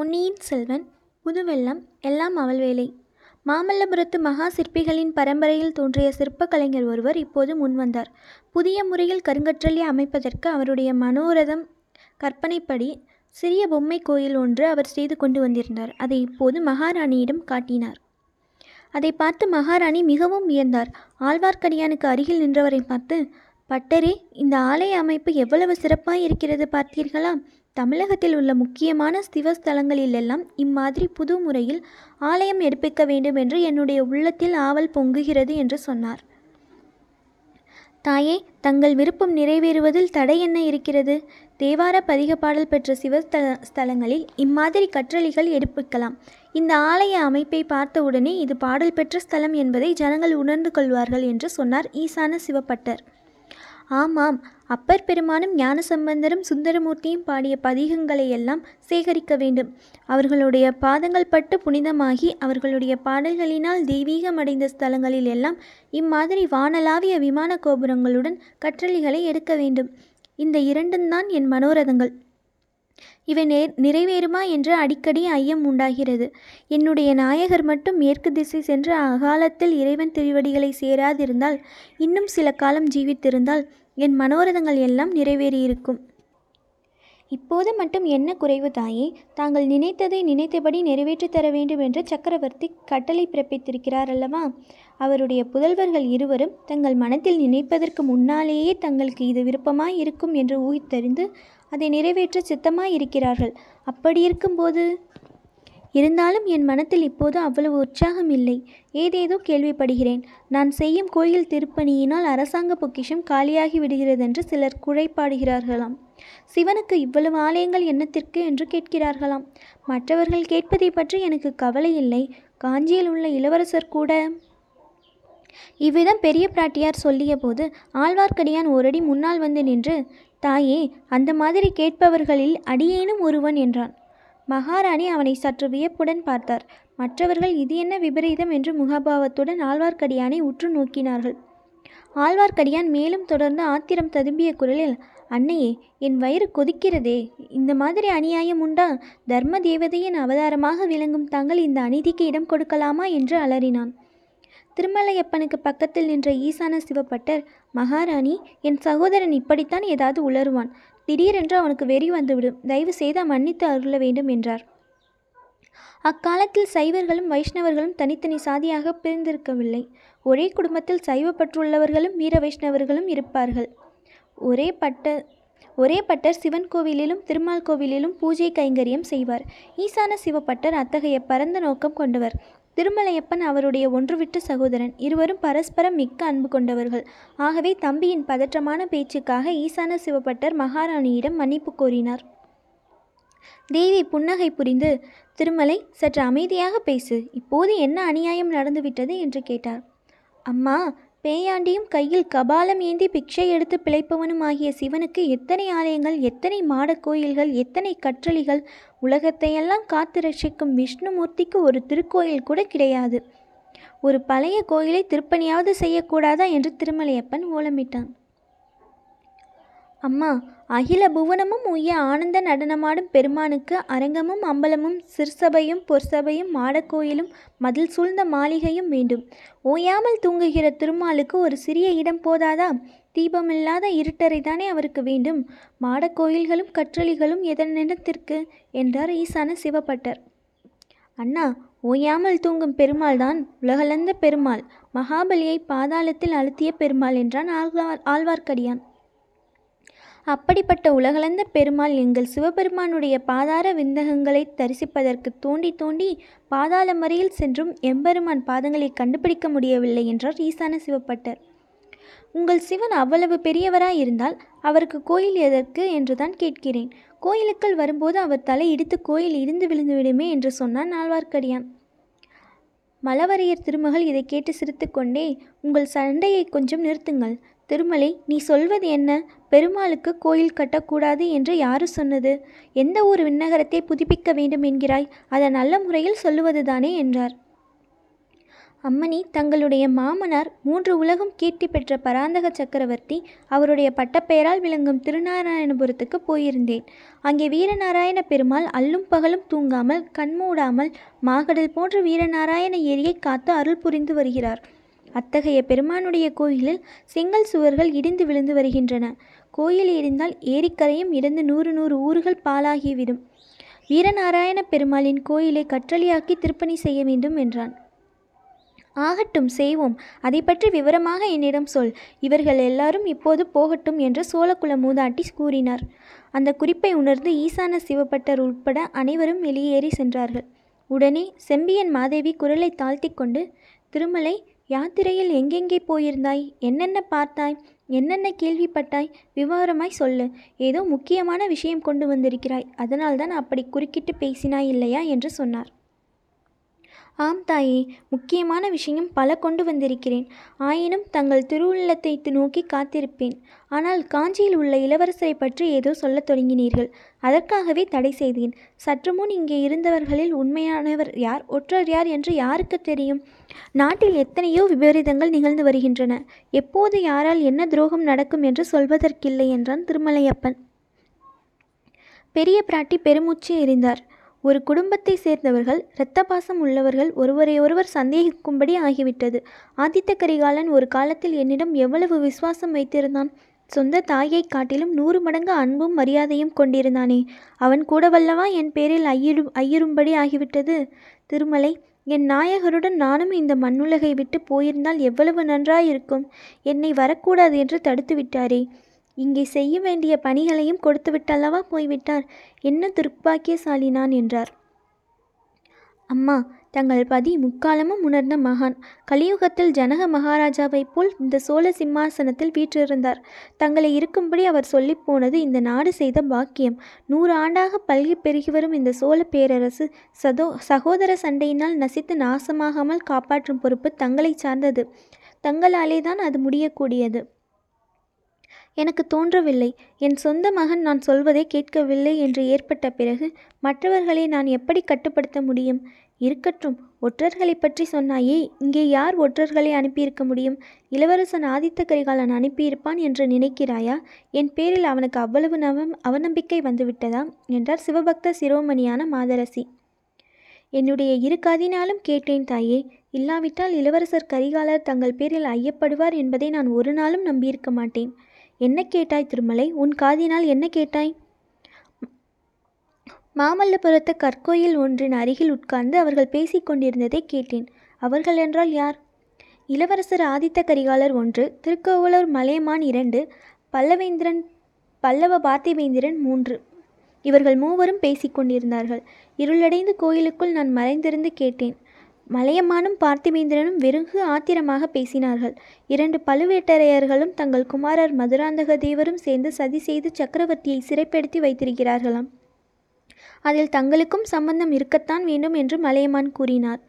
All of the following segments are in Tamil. பொன்னியின் செல்வன், முதுவெல்லம், எல்லாம் அவல் வேலை. மாமல்லபுரத்து மகா சிற்பிகளின் பரம்பரையில் தோன்றிய சிற்பக்கலைஞர் ஒருவர் இப்போது முன்வந்தார். புதிய முறையில் கருங்கற்றலை அமைப்பதற்கு அவருடைய மனோரதம் கற்பனைப்படி சிறிய பொம்மை கோயில் ஒன்று அவர் செய்து கொண்டு வந்திருந்தார். அதை இப்போது மகாராணியிடம் காட்டினார். அதை பார்த்து மகாராணி மிகவும் வியந்தார். ஆழ்வார்க்கடியானுக்கு அருகில் நின்றவரை பார்த்து, "பட்டரே, இந்த ஆலய அமைப்பு எவ்வளவு சிறப்பாய் இருக்கிறது பார்த்தீர்களா? தமிழகத்தில் உள்ள முக்கியமான சிவஸ்தலங்களிலெல்லாம் இம்மாதிரி புது முறையில் ஆலயம் எடுப்பிக்க வேண்டும் என்று என்னுடைய உள்ளத்தில் ஆவல் பொங்குகிறது" என்று சொன்னார். "தாயே, தங்கள் விருப்பம் நிறைவேறுவதில் தடை என்ன இருக்கிறது? தேவார பதிக பாடல் பெற்ற சிவஸ்தலங்களில் இம்மாதிரி கற்றளிகள் எடுப்பிக்கலாம். இந்த ஆலய அமைப்பை பார்த்தவுடனே இது பாடல் பெற்ற ஸ்தலம் என்பதை ஜனங்கள் உணர்ந்து கொள்வார்கள்" என்று சொன்னார் ஈசான சிவபட்டர். "ஆமாம், அப்பர் பெருமானும் ஞானசம்பந்தரும் சுந்தரமூர்த்தியும் பாடிய பதிகங்களை எல்லாம் சேகரிக்க வேண்டும். அவர்களுடைய பாதங்கள் பட்டு புனிதமாகி அவர்களுடைய பாடல்களினால் தெய்வீகமடைந்த ஸ்தலங்களில் எல்லாம் இம்மாதிரி வானளாவிய விமான கோபுரங்களுடன் கற்றளிகளை எடுக்க வேண்டும். இந்த இரண்டும்தான் என் மனோரதங்கள். இவை நிறைவேறுமா என்று அடிக்கடி ஐயம் உண்டாகிறது. என்னுடைய நாயகர் மட்டும் மேற்கு திசை சென்று அகாலத்தில் இறைவன் திருவடிகளை சேராதிருந்தால், இன்னும் சில காலம் ஜீவித்திருந்தால் என் மனோரதங்கள் எல்லாம் நிறைவேறியிருக்கும். இப்போது மட்டும் என்ன குறைவு தாயே? தாங்கள் நினைத்ததை நினைத்தபடி நிறைவேற்றித் தர வேண்டும்" என்று சக்கரவர்த்தி கட்டளை பிறப்பித்திருக்கிறார் அல்லவா? அவருடைய புதல்வர்கள் இருவரும் தங்கள் மனத்தில் நினைப்பதற்கு முன்னாலேயே தங்களுக்கு இது விருப்பமாய் இருக்கும் என்று ஊகித்தறிந்து அதை நிறைவேற்ற சித்தமாய் இருக்கிறார்கள். அப்படியிருக்கும்போது இருந்தாலும் என் மனத்தில் இப்போது அவ்வளவு உற்சாகம் இல்லை. ஏதேதோ கேள்விப்படுகிறேன். நான் செய்யும் கோயில் திருப்பணியினால் அரசாங்க பொக்கிஷம் காலியாகி விடுகிறதென்று சிலர் குறைபாடுகிறார்களாம். சிவனுக்கு இவ்வளவு ஆலயங்கள் என்னத்திற்கு என்று கேட்கிறார்களாம். மற்றவர்கள் கேட்பதை பற்றி எனக்கு கவலை இல்லை. காஞ்சியில் உள்ள இளவரசர் கூட இவ்விதம் பெரிய பிராட்டியார் சொல்லிய போது ஆழ்வார்க்கடியான் ஓரடி முன்னால் வந்து நின்று, "தாயே, அந்த மாதிரி கேட்பவர்களில் அடியேனும் ஒருவன்" என்றான். மகாராணி அவனை சற்று வியப்புடன் பார்த்தார். மற்றவர்கள் இது என்ன விபரீதம் என்று முகபாவத்துடன் ஆழ்வார்க்கடியானை உற்று நோக்கினார்கள். ஆழ்வார்க்கடியான் மேலும் தொடர்ந்து ஆத்திரம் ததும்பிய குரலில், "அன்னையே, என் வயிறு கொதிக்கிறதே. இந்த மாதிரி அநியாயம் உண்டா? தர்ம தேவதையின் அவதாரமாக விளங்கும் தாங்கள் இந்த அநீதிக்கு இடம் கொடுக்கலாமா?" என்று அலறினான். திருமலையப்பனுக்கு பக்கத்தில் நின்ற ஈசான சிவபட்டர், "மகாராணி, என் சகோதரன் இப்படித்தான் ஏதாவது உளறுவான். திடீரென்று அவனுக்கு வெறி வந்துவிடும். தயவு செய்து மன்னித்து அருள வேண்டும்" என்றார். அக்காலத்தில் சைவர்களும் வைஷ்ணவர்களும் தனித்தனி சாதியாக பிரிந்திருக்கவில்லை. ஒரே குடும்பத்தில் சைவ பற்றுள்ளவர்களும் வீர வைஷ்ணவர்களும் இருப்பார்கள். ஒரே பட்டர் சிவன் கோவிலிலும் திருமால் கோவிலிலும் பூஜை கைங்கரியம் செய்வார். ஈசான சிவபட்டர் அத்தகைய பரந்த நோக்கம் கொண்டவர். திருமலையப்பன் அவருடைய ஒன்றுவிட்ட சகோதரன். இருவரும் பரஸ்பரம் மிக்க அன்பு கொண்டவர்கள். ஆகவே தம்பியின் பதற்றமான பேச்சுக்காக ஈசான சிவபட்டர் மகாராணியிடம் மன்னிப்பு கோரினார். தேவி புன்னகை புரிந்து, "திருமலை, சற்று அமைதியாக பேசு. இப்போது என்ன அநியாயம் நடந்துவிட்டது?" என்று கேட்டார். "அம்மா, பேயாண்டியும் கையில் கபாலம் ஏந்தி பிக்ஷை எடுத்து பிழைப்பவனும் ஆகிய சிவனுக்கு எத்தனை ஆலயங்கள், எத்தனை மாட கோயில்கள், எத்தனை கற்றளிகள்! உலகத்தையெல்லாம் காத்து ரட்சிக்கும் விஷ்ணுமூர்த்திக்கு ஒரு திருக்கோயில் கூட கிடையாது. ஒரு பழைய கோயிலை திருப்பணியாவது செய்யக்கூடாதா?" என்று திருமலையப்பன் ஓலமிட்டான். "அம்மா, அகில புவனமும் உய்ய ஆனந்த நடனமாடும் பெருமானுக்கு அரங்கமும் அம்பலமும் சிற்சபையும் பொற்சபையும் மாடக்கோயிலும் மதில் சூழ்ந்த மாளிகையும் வேண்டும். ஓயாமல் தூங்குகிற திருமாலுக்கு ஒரு சிறிய இடம் போதாதா? தீபமில்லாத இருட்டறை தானே அவருக்கு வேண்டும். மாடக்கோயில்களும் கற்றளிகளும் எதனிடத்திற்கு?" என்றார் ஈசான சிவபட்டர். "அண்ணா, ஓயாமல் தூங்கும் பெருமாள் தான் உலகளந்த பெருமாள். மகாபலியை பாதாளத்தில் அழுத்திய பெருமாள்" என்றான் ஆழ்வார்க்கடியான். "அப்படிப்பட்ட உலகளந்த பெருமாள் எங்கள் சிவபெருமானுடைய பாதார விந்தகங்களை தரிசிப்பதற்கு தோண்டி தோண்டி பாதாள மறையில் சென்றும் எம்பெருமான் பாதங்களை கண்டுபிடிக்க முடியவில்லை" என்றார் ஈசான சிவபட்டர். "உங்கள் சிவன் அவ்வளவு பெரியவராயிருந்தால் அவருக்கு கோயில் எதற்கு என்றுதான் கேட்கிறேன். கோயிலுக்குள் வரும்போது அவர் தலை இடித்து கோயில் இடிந்து விழுந்துவிடுமே" என்று சொன்னான் ஆழ்வார்க்கடியான். மலவரையர் திருமகள் இதை கேட்டு சிரித்துக்கொண்டே, "உங்கள் சண்டையை கொஞ்சம் நிறுத்துங்கள். திருமலை, நீ சொல்வது என்ன? பெருமாளுக்கு கோயில் கட்டக்கூடாது என்று யாரு சொன்னது? எந்த ஒரு விண்ணகரத்தை புதுப்பிக்க வேண்டும் என்கிறாய்? அதை நல்ல முறையில் சொல்லுவது தானே" என்றார். அம்மணி தங்களுடைய மாமனார் 3 உலகம் கீர்த்தி பெற்ற பராந்தக சக்கரவர்த்தி அவருடைய பட்டப்பெயரால் விளங்கும் திருநாராயணபுரத்துக்கு போயிருந்தேன். அங்கே வீரநாராயண பெருமாள் அல்லும் பகலும் தூங்காமல் கண்மூடாமல் மாகடல் போன்ற வீரநாராயண ஏரியை காத்து அருள் புரிந்து வருகிறார். அத்தகைய பெருமானுடைய கோயிலில் செங்கல் சுவர்கள் இடிந்து விழுந்து வருகின்றன. கோயில் இடிந்தால் ஏரிக்கரையும் இடந்து 100 ஊர்கள் பாலாகிவிடும். வீரநாராயண பெருமாளின் கோயிலை கற்றளியாக்கி திருப்பணி செய்ய வேண்டும் என்றான். ஆகட்டும், செய்வோம். அதை பற்றி விவரமாக என்னிடம் சொல். இவர்கள் எல்லாரும் இப்போது போகட்டும் என்று சோழகுல மூதாட்டி கூறினார். அந்த குறிப்பை உணர்ந்து ஈசான சிவபட்டர் உட்பட அனைவரும் வெளியேறி சென்றார்கள். உடனே செம்பியன் மாதேவி குரலை தாழ்த்தி கொண்டு, திருமலை, யாத்திரையில் எங்கெங்கே போயிருந்தாய்? என்னென்ன பார்த்தாய்? என்னென்ன கேள்விப்பட்டாய்? விவரமாய் சொல்லு. ஏதோ முக்கியமான விஷயம் கொண்டு வந்திருக்கிறாய், அதனால்தான் அப்படி குறுக்கிட்டு பேசினாய் இல்லையா என்று சொன்னார். ஆம் தாயே, முக்கியமான விஷயம் பல கொண்டு வந்திருக்கிறேன். ஆயினும் தங்கள் திருவுள்ளத்தை நோக்கி காத்திருப்பேன். ஆனால் காஞ்சியில் உள்ள இளவரசரை பற்றி ஏதோ சொல்லத் தொடங்கினீர்கள், அதற்காகவே தடை செய்தேன். சற்று முன் இங்கே இருந்தவர்களில் உண்மையானவர் யார், ஒற்றர் யார் என்று யாருக்கு தெரியும்? நாட்டில் எத்தனையோ விபரீதங்கள் நிகழ்ந்து வருகின்றன. எப்போது யாரால் என்ன துரோகம் நடக்கும் என்று சொல்வதற்கில்லை என்றான் திருமலையப்பன். பெரிய பிராட்டி பெருமூச்சு எறிந்தார். ஒரு குடும்பத்தை சேர்ந்தவர்கள், இரத்த பாசம் உள்ளவர்கள் ஒருவரையொருவர் சந்தேகிக்கும்படி ஆகிவிட்டது. ஆதித்த கரிகாலன் ஒரு காலத்தில் என்னிடம் எவ்வளவு விசுவாசம் வைத்திருந்தான்! சொந்த தாயை காட்டிலும் 100 மடங்கு அன்பும் மரியாதையும் கொண்டிருந்தானே, அவன் கூடவல்லவா என் பேரில் ஐயரும்படி ஆகிவிட்டது? திருமலை, என் நாயகருடன் நானும் இந்த மண்ணுலகை விட்டு போயிருந்தால் எவ்வளவு நன்றாயிருக்கும்! என்னை வரக்கூடாது என்று தடுத்து விட்டாரே. இங்கே செய்ய வேண்டிய பணிகளையும் கொடுத்துவிட்டல்லவா போய்விட்டார். என்ன துர்ப்பாக்கியசாலி நான் என்றார். அம்மா, தங்கள் பதி முக்காலமும் உணர்ந்த மகான். கலியுகத்தில் ஜனக மகாராஜாவை போல் இந்த சோழ சிம்மாசனத்தில் வீற்றிருந்தார். தங்களை இருக்கும்படி அவர் சொல்லி போனது இந்த நாடு செய்த பாக்கியம். 100 ஆண்டாக பல்கி பெருகி வரும் இந்த சோழ பேரரசு சகோதர சண்டையினால் நசித்து நாசமாகாமல் காப்பாற்றும் பொறுப்பு தங்களை சார்ந்தது. தங்களாலே தான் அது முடியக்கூடியது. எனக்கு தோன்றவில்லை. என் சொந்த மகன் நான் சொல்வதை கேட்கவில்லை என்று ஏற்பட்ட பிறகு மற்றவர்களை நான் எப்படி கட்டுப்படுத்த முடியும்? இருக்கட்டும், ஒற்றர்களை பற்றி சொன்னாயே, இங்கே யார் ஒற்றர்களை அனுப்பியிருக்க முடியும்? இளவரசன் ஆதித்த கரிகாலன் அனுப்பியிருப்பான் என்று நினைக்கிறாயா? என் பேரில் அவனுக்கு அவ்வளவு அவநம்பிக்கை வந்துவிட்டதா என்றார் சிவபக்த சிரோமணியான மாதரசி. என்னுடைய இரு காதினாலும் கேட்டேன் தாயே. இல்லாவிட்டால் இளவரசர் கரிகாலர் தங்கள் பேரில் ஐயப்படுவார் என்பதை நான் ஒரு நாளும் நம்பியிருக்க மாட்டேன். என்ன கேட்டாய் திருமலை? உன் காதினால் என்ன கேட்டாய்? மாமல்லபுரத்து கற்கோயில் ஒன்றின் அருகில் உட்கார்ந்து அவர்கள் பேசி கொண்டிருந்ததை கேட்டேன். அவர்கள் என்றால் யார்? இளவரசர் ஆதித்த கரிகாலர் 1, திருக்கோவலூர் மலையமான் 2, பல்லவ பார்த்திவேந்திரன் 3. இவர்கள் மூவரும் பேசி கொண்டிருந்தார்கள். இருளடைந்து கோயிலுக்குள் நான் மறைந்திருந்து கேட்டேன். மலையமானும் பார்த்திவேந்திரனும் வெறுங்கு ஆத்திரமாக பேசினார்கள். 2 பழுவேட்டரையர்களும் தங்கள் குமாரர் மதுராந்தக தேவரும் சேர்ந்து சதி செய்து சக்கரவர்த்தியை சிறைப்படுத்தி வைத்திருக்கிறார்களாம். அதில் தங்களுக்கும் சம்பந்தம் இருக்கத்தான் வேண்டும் என்று மலையமான் கூறினார்.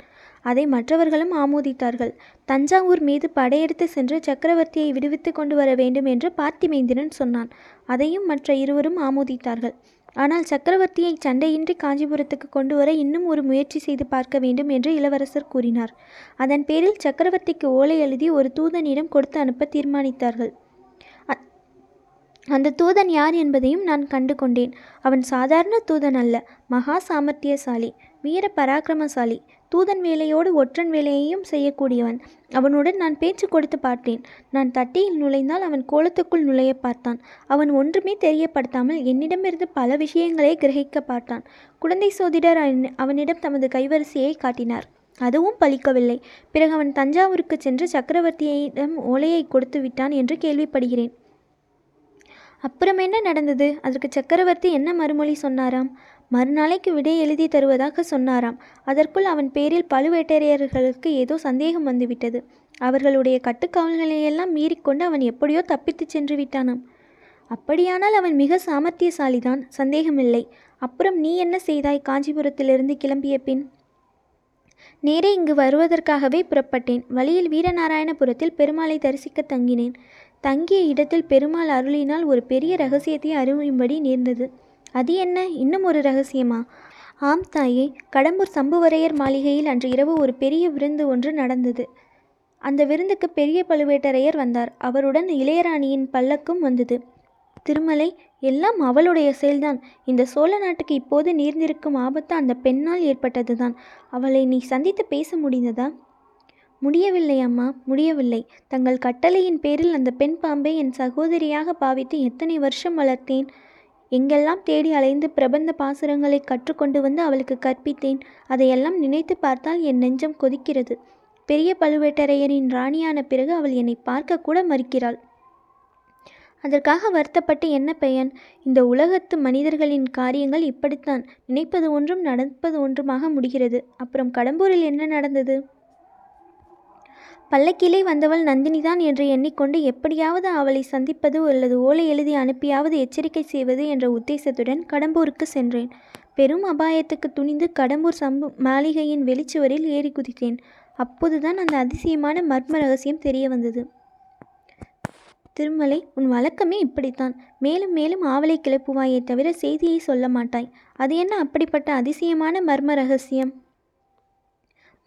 அதை மற்றவர்களும் ஆமோதித்தார்கள். தஞ்சாவூர் மீது படையெடுத்து சென்று சக்கரவர்த்தியை விடுவித்து கொண்டு வர வேண்டும் என்று பார்த்திவேந்திரன் சொன்னான். அதையும் மற்ற இருவரும் ஆமோதித்தார்கள். ஆனால் சக்கரவர்த்தியை சண்டையின்றி காஞ்சிபுரத்துக்கு கொண்டு வர இன்னும் ஒரு முயற்சி செய்து பார்க்க வேண்டும் என்று இளவரசர் கூறினார். அதன் பேரில் சக்கரவர்த்திக்கு ஓலை எழுதி ஒரு தூதனிடம் கொடுத்து அனுப்ப தீர்மானித்தார்கள். அந்த தூதன் யார் என்பதையும் நான் கண்டு கொண்டேன். அவன் சாதாரண தூதன் அல்ல, மகா சாமர்த்தியசாலி, வீர பராக்கிரமசாலி. தூதன் வேலையோடு ஒற்றன் வேலையையும் செய்யக்கூடியவன். அவனுடன் நான் பேச்சு கொடுத்து பார்த்தேன். நான் தட்டியில் நுழைந்தால் அவன் கோலத்துக்குள் நுழைய பார்த்தான். அவன் ஒன்றுமே தெரியப்படுத்தாமல் என்னிடமிருந்து பல விஷயங்களை கிரகிக்க பார்த்தான். குழந்தை சோதிடர் அவனிடம் தமது கைவரிசையை காட்டினார். அதுவும் பலிக்கவில்லை. பிறகு அவன் தஞ்சாவூருக்கு சென்று சக்கரவர்த்தியிடம் ஓலையை கொடுத்து விட்டான் என்று கேள்விப்படுகிறேன். அப்புறம் என்ன நடந்தது? அதற்கு சக்கரவர்த்தி என்ன மறுமொழி சொன்னாராம்? மறுநாளைக்கு விடை எழுதி தருவதாக சொன்னாராம். அதற்குள் அவன் பேரில் பழுவேட்டரையர்களுக்கு ஏதோ சந்தேகம் வந்துவிட்டது. அவர்களுடைய கட்டுக்காவல்களையெல்லாம் மீறிக்கொண்டு அவன் எப்படியோ தப்பித்து சென்று விட்டானாம். அப்படியானால் அவன் மிக சாமர்த்தியசாலிதான், சந்தேகமில்லை. அப்புறம் நீ என்ன செய்தாய்? காஞ்சிபுரத்திலிருந்து கிளம்பிய பின் நேரே இங்கு வருவதற்காகவே புறப்பட்டேன். வழியில் வீரநாராயணபுரத்தில் பெருமாளை தரிசிக்க தங்கினேன். தங்கிய இடத்தில் பெருமாள் அருளினால் ஒரு பெரிய ரகசியத்தை அறியும்படி நேர்ந்தது. அது என்ன? இன்னும் ஒரு ரகசியமா? ஆம் தாயே, கடம்பூர் சம்புவரையர் மாளிகையில் அன்று இரவு ஒரு பெரிய விருந்து ஒன்று நடந்தது. அந்த விருந்துக்கு பெரிய பழுவேட்டரையர் வந்தார். அவருடன் இளையராணியின் பல்லக்கும் வந்தது. திருமலை, எல்லாம் அவளுடைய செயல்தான். இந்த சோழ நாட்டுக்கு இப்போது நேர்ந்திருக்கும் ஆபத்து அந்த பெண்ணால் ஏற்பட்டதுதான். அவளை நீ சந்தித்து பேச முடிந்ததா? முடியவில்லை அம்மா, முடியவில்லை. தங்கள் கட்டளையின் பேரில் அந்த பெண் பாம்பை என் சகோதரியாக பாவித்து எத்தனை வருஷம் வளர்த்தேன். எங்கெல்லாம் தேடி அலைந்து பிரபந்த பாசுரங்களை கற்றுக்கொண்டு வந்து அவளுக்கு கற்பித்தேன். அதையெல்லாம் நினைத்து பார்த்தால் என் நெஞ்சம் கொதிக்கிறது. பெரிய பழுவேட்டரையரின் ராணியான பிறகு அவள் என்னை பார்க்க கூட மறுக்கிறாள். அதற்காக வருத்தப்பட்டு என்ன பயன்? இந்த உலகத்து மனிதர்களின் காரியங்கள் இப்படித்தான், நினைப்பது ஒன்றும் நடப்பது ஒன்றுமாக முடிகிறது. அப்புறம் கடம்பூரில் என்ன நடந்தது? பல்லக்கிலே வந்தவள் நந்தினிதான் என்று எண்ணிக்கொண்டு எப்படியாவது அவளை சந்திப்பது அல்லது ஓலை எழுதி அனுப்பியாவது எச்சரிக்கை செய்வது என்ற உத்தேசத்துடன் கடம்பூருக்கு சென்றேன். பெரும் அபாயத்துக்கு துணிந்து கடம்பூர் சம்பு மாளிகையின் வெளிச்சுவரில் ஏறி குதித்தேன். அப்போதுதான் அந்த அதிசயமான மர்ம ரகசியம் தெரிய வந்தது. திருமலை, உன் வழக்கமே இப்படித்தான். மேலும் மேலும் ஆவலை கிளப்புவாயை தவிர செய்தியை சொல்ல மாட்டாய். அது என்ன அப்படிப்பட்ட அதிசயமான மர்ம ரகசியம்?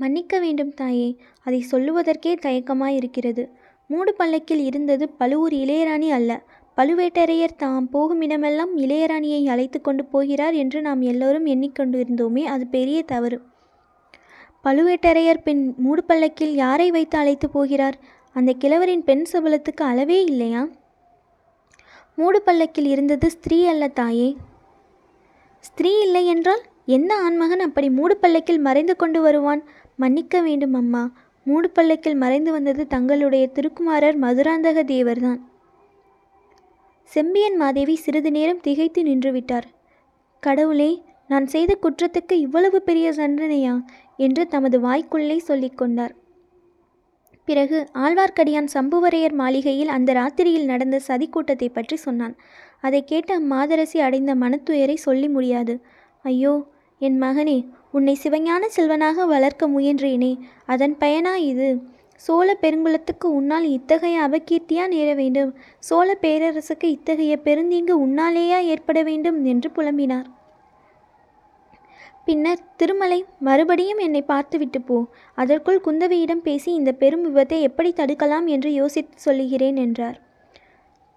மன்னிக்க வேண்டும் தாயே, அதை சொல்லுவதற்கே தயக்கமாயிருக்கிறது. மூடு பல்லக்கில் இருந்தது பழுவூர் இளையராணி அல்ல. பழுவேட்டரையர் தாம் போகும் இடமெல்லாம் இளையராணியை அழைத்து கொண்டு போகிறார் என்று நாம் எல்லோரும் எண்ணிக்கொண்டிருந்தோமே, அது பெரிய தவறு. பழுவேட்டரையர் பின் மூடு பல்லக்கில் யாரை வைத்து அழைத்து போகிறார்? அந்த கிழவரின் பெண் சபலத்துக்கு அளவே இல்லையா? மூடு பல்லக்கில் இருந்தது ஸ்திரீ அல்ல தாயே. ஸ்திரீ இல்லை என்றால் எந்த ஆண்மகன் அப்படி மூடு பல்லக்கில் மறைந்து கொண்டு வருவான்? மன்னிக்க வேண்டும் அம்மா, மூடு பல்லக்கில் மறைந்து வந்தது தங்களுடைய திருக்குமாரர் மதுராந்தக தேவர்தான். செம்பியன் மாதேவி சிறிது நேரம் திகைத்து நின்றுவிட்டார். கடவுளே, நான் செய்த குற்றத்துக்கு இவ்வளவு பெரிய தண்டனையா என்று தமது வாய்க்குள்ளே சொல்லிக்கொண்டார். பிறகு ஆழ்வார்க்கடியான் சம்புவரையர் மாளிகையில் அந்த ராத்திரியில் நடந்த சதி கூட்டத்தை பற்றி சொன்னான். அதை கேட்டு அம்மாதரசி அடைந்த மனத்துயரை சொல்லி முடியாது. ஐயோ என் மகனே, உன்னை சிவஞான செல்வனாக வளர்க்க முயன்றேனே, அதன் பயனா இது? சோழ பெருங்குலத்துக்கு உன்னால் இத்தகைய அபகீர்த்தியா நேர வேண்டும்? சோழ பேரரசுக்கு இத்தகைய பெருந்தீங்கு உன்னாலேயா ஏற்பட வேண்டும் என்று புலம்பினார். பின்னர், திருமலை, மறுபடியும் என்னை பார்த்துவிட்டு போ. அதற்குள் குந்தவியிடம் பேசி இந்த பெரும் விபத்தை எப்படி தடுக்கலாம் என்று யோசித்து சொல்லுகிறேன் என்றார்.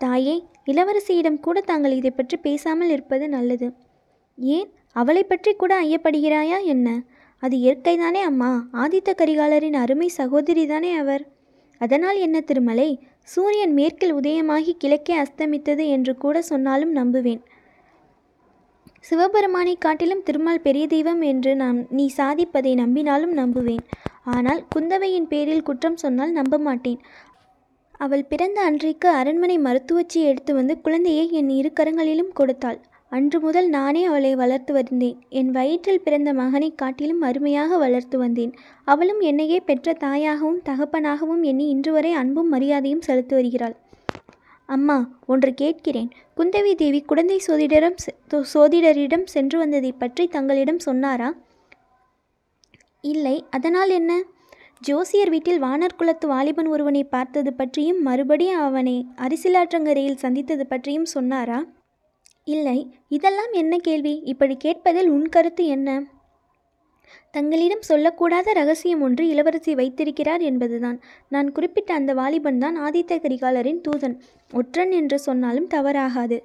தாயே, இளவரசியிடம் கூட தாங்கள் இதை பற்றி பேசாமல் இருப்பது நல்லது. ஏன், அவளை பற்றி கூட ஐயப்படுகிறாயா என்ன? அது இயற்கைதானே அம்மா. ஆதித்த கரிகாலரின் அருமை சகோதரிதானே அவர். அதனால் என்ன திருமலை? சூரியன் மேற்கில் உதயமாகி கிழக்கே அஸ்தமித்தது என்று கூட சொன்னாலும் நம்புவேன். சிவபெருமானை காட்டிலும் திருமால் பெரிய தெய்வம் என்று நீ சாதிப்பதை நம்பினாலும் நம்புவேன். ஆனால் குந்தவையின் பேரில் குற்றம் சொன்னால் நம்ப மாட்டேன். அவள் பிறந்த அன்றைக்கு அரண்மனை மருத்துவச்சி எடுத்து வந்து குழந்தையை என் இரு கரங்களிலும் கொடுத்தாள். அன்று முதல் நானே அவளை வளர்த்து வந்தேன். என் வயிற்றில் பிறந்த மகனை காட்டிலும் அருமையாக வளர்த்து வந்தேன். அவளும் என்னையே பெற்ற தாயாகவும் தகப்பனாகவும் எண்ணி இன்று வரை அன்பும் மரியாதையும் செலுத்தி வருகிறாள். அம்மா, ஒன்று கேட்கிறேன். குந்தவி தேவி குழந்தை சோதிடரிடம் சென்று வந்ததை பற்றி தங்களிடம் சொன்னாரா? இல்லை. அதனால் என்ன? ஜோசியர் வீட்டில் வானர் குலத்து வாலிபன் ஒருவனை பார்த்தது பற்றியும் மறுபடியும் அவனை அரிசிலாற்றங்கரையில் சந்தித்தது பற்றியும் சொன்னாரா? இல்லை. இதெல்லாம் என்ன கேள்வி? இப்படி கேட்பதில் உன் கருத்து என்ன? தங்களிடம் சொல்லக்கூடாத ரகசியம் ஒன்று இளவரசி வைத்திருக்கிறார் என்பதுதான். நான் குறிப்பிட்ட அந்த வாலிபன் தான் ஆதித்த கரிகாலரின் தூதன். ஒற்றன் என்று சொன்னாலும் தவறாகாது.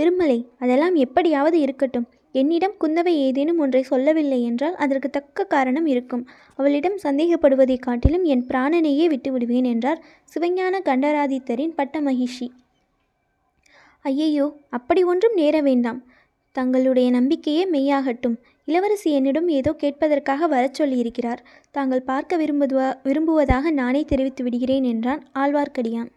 திருமலை, அதெல்லாம் எப்படியாவது இருக்கட்டும். என்னிடம் குந்தவை ஏதேனும் ஒன்றை சொல்லவில்லை என்றால் அதற்கு தக்க காரணம் இருக்கும். அவளிடம் சந்தேகப்படுவதை காட்டிலும் என் பிராணனையே விட்டுவிடுவேன் என்றார் சிவஞான கண்டராதித்தரின் பட்ட மகிஷி. ஐயையோ, அப்படி ஒன்றும் நேர வேண்டாம். தங்களுடைய நம்பிக்கையே மெய்யாகட்டும். இளவரசி என்னிடம் ஏதோ கேட்பதற்காக வரச் சொல்லியிருக்கிறார். தாங்கள் பார்க்க விரும்புவதாக நானே தெரிவித்து விடுகிறேன் என்றான் ஆழ்வார்க்கடியான்.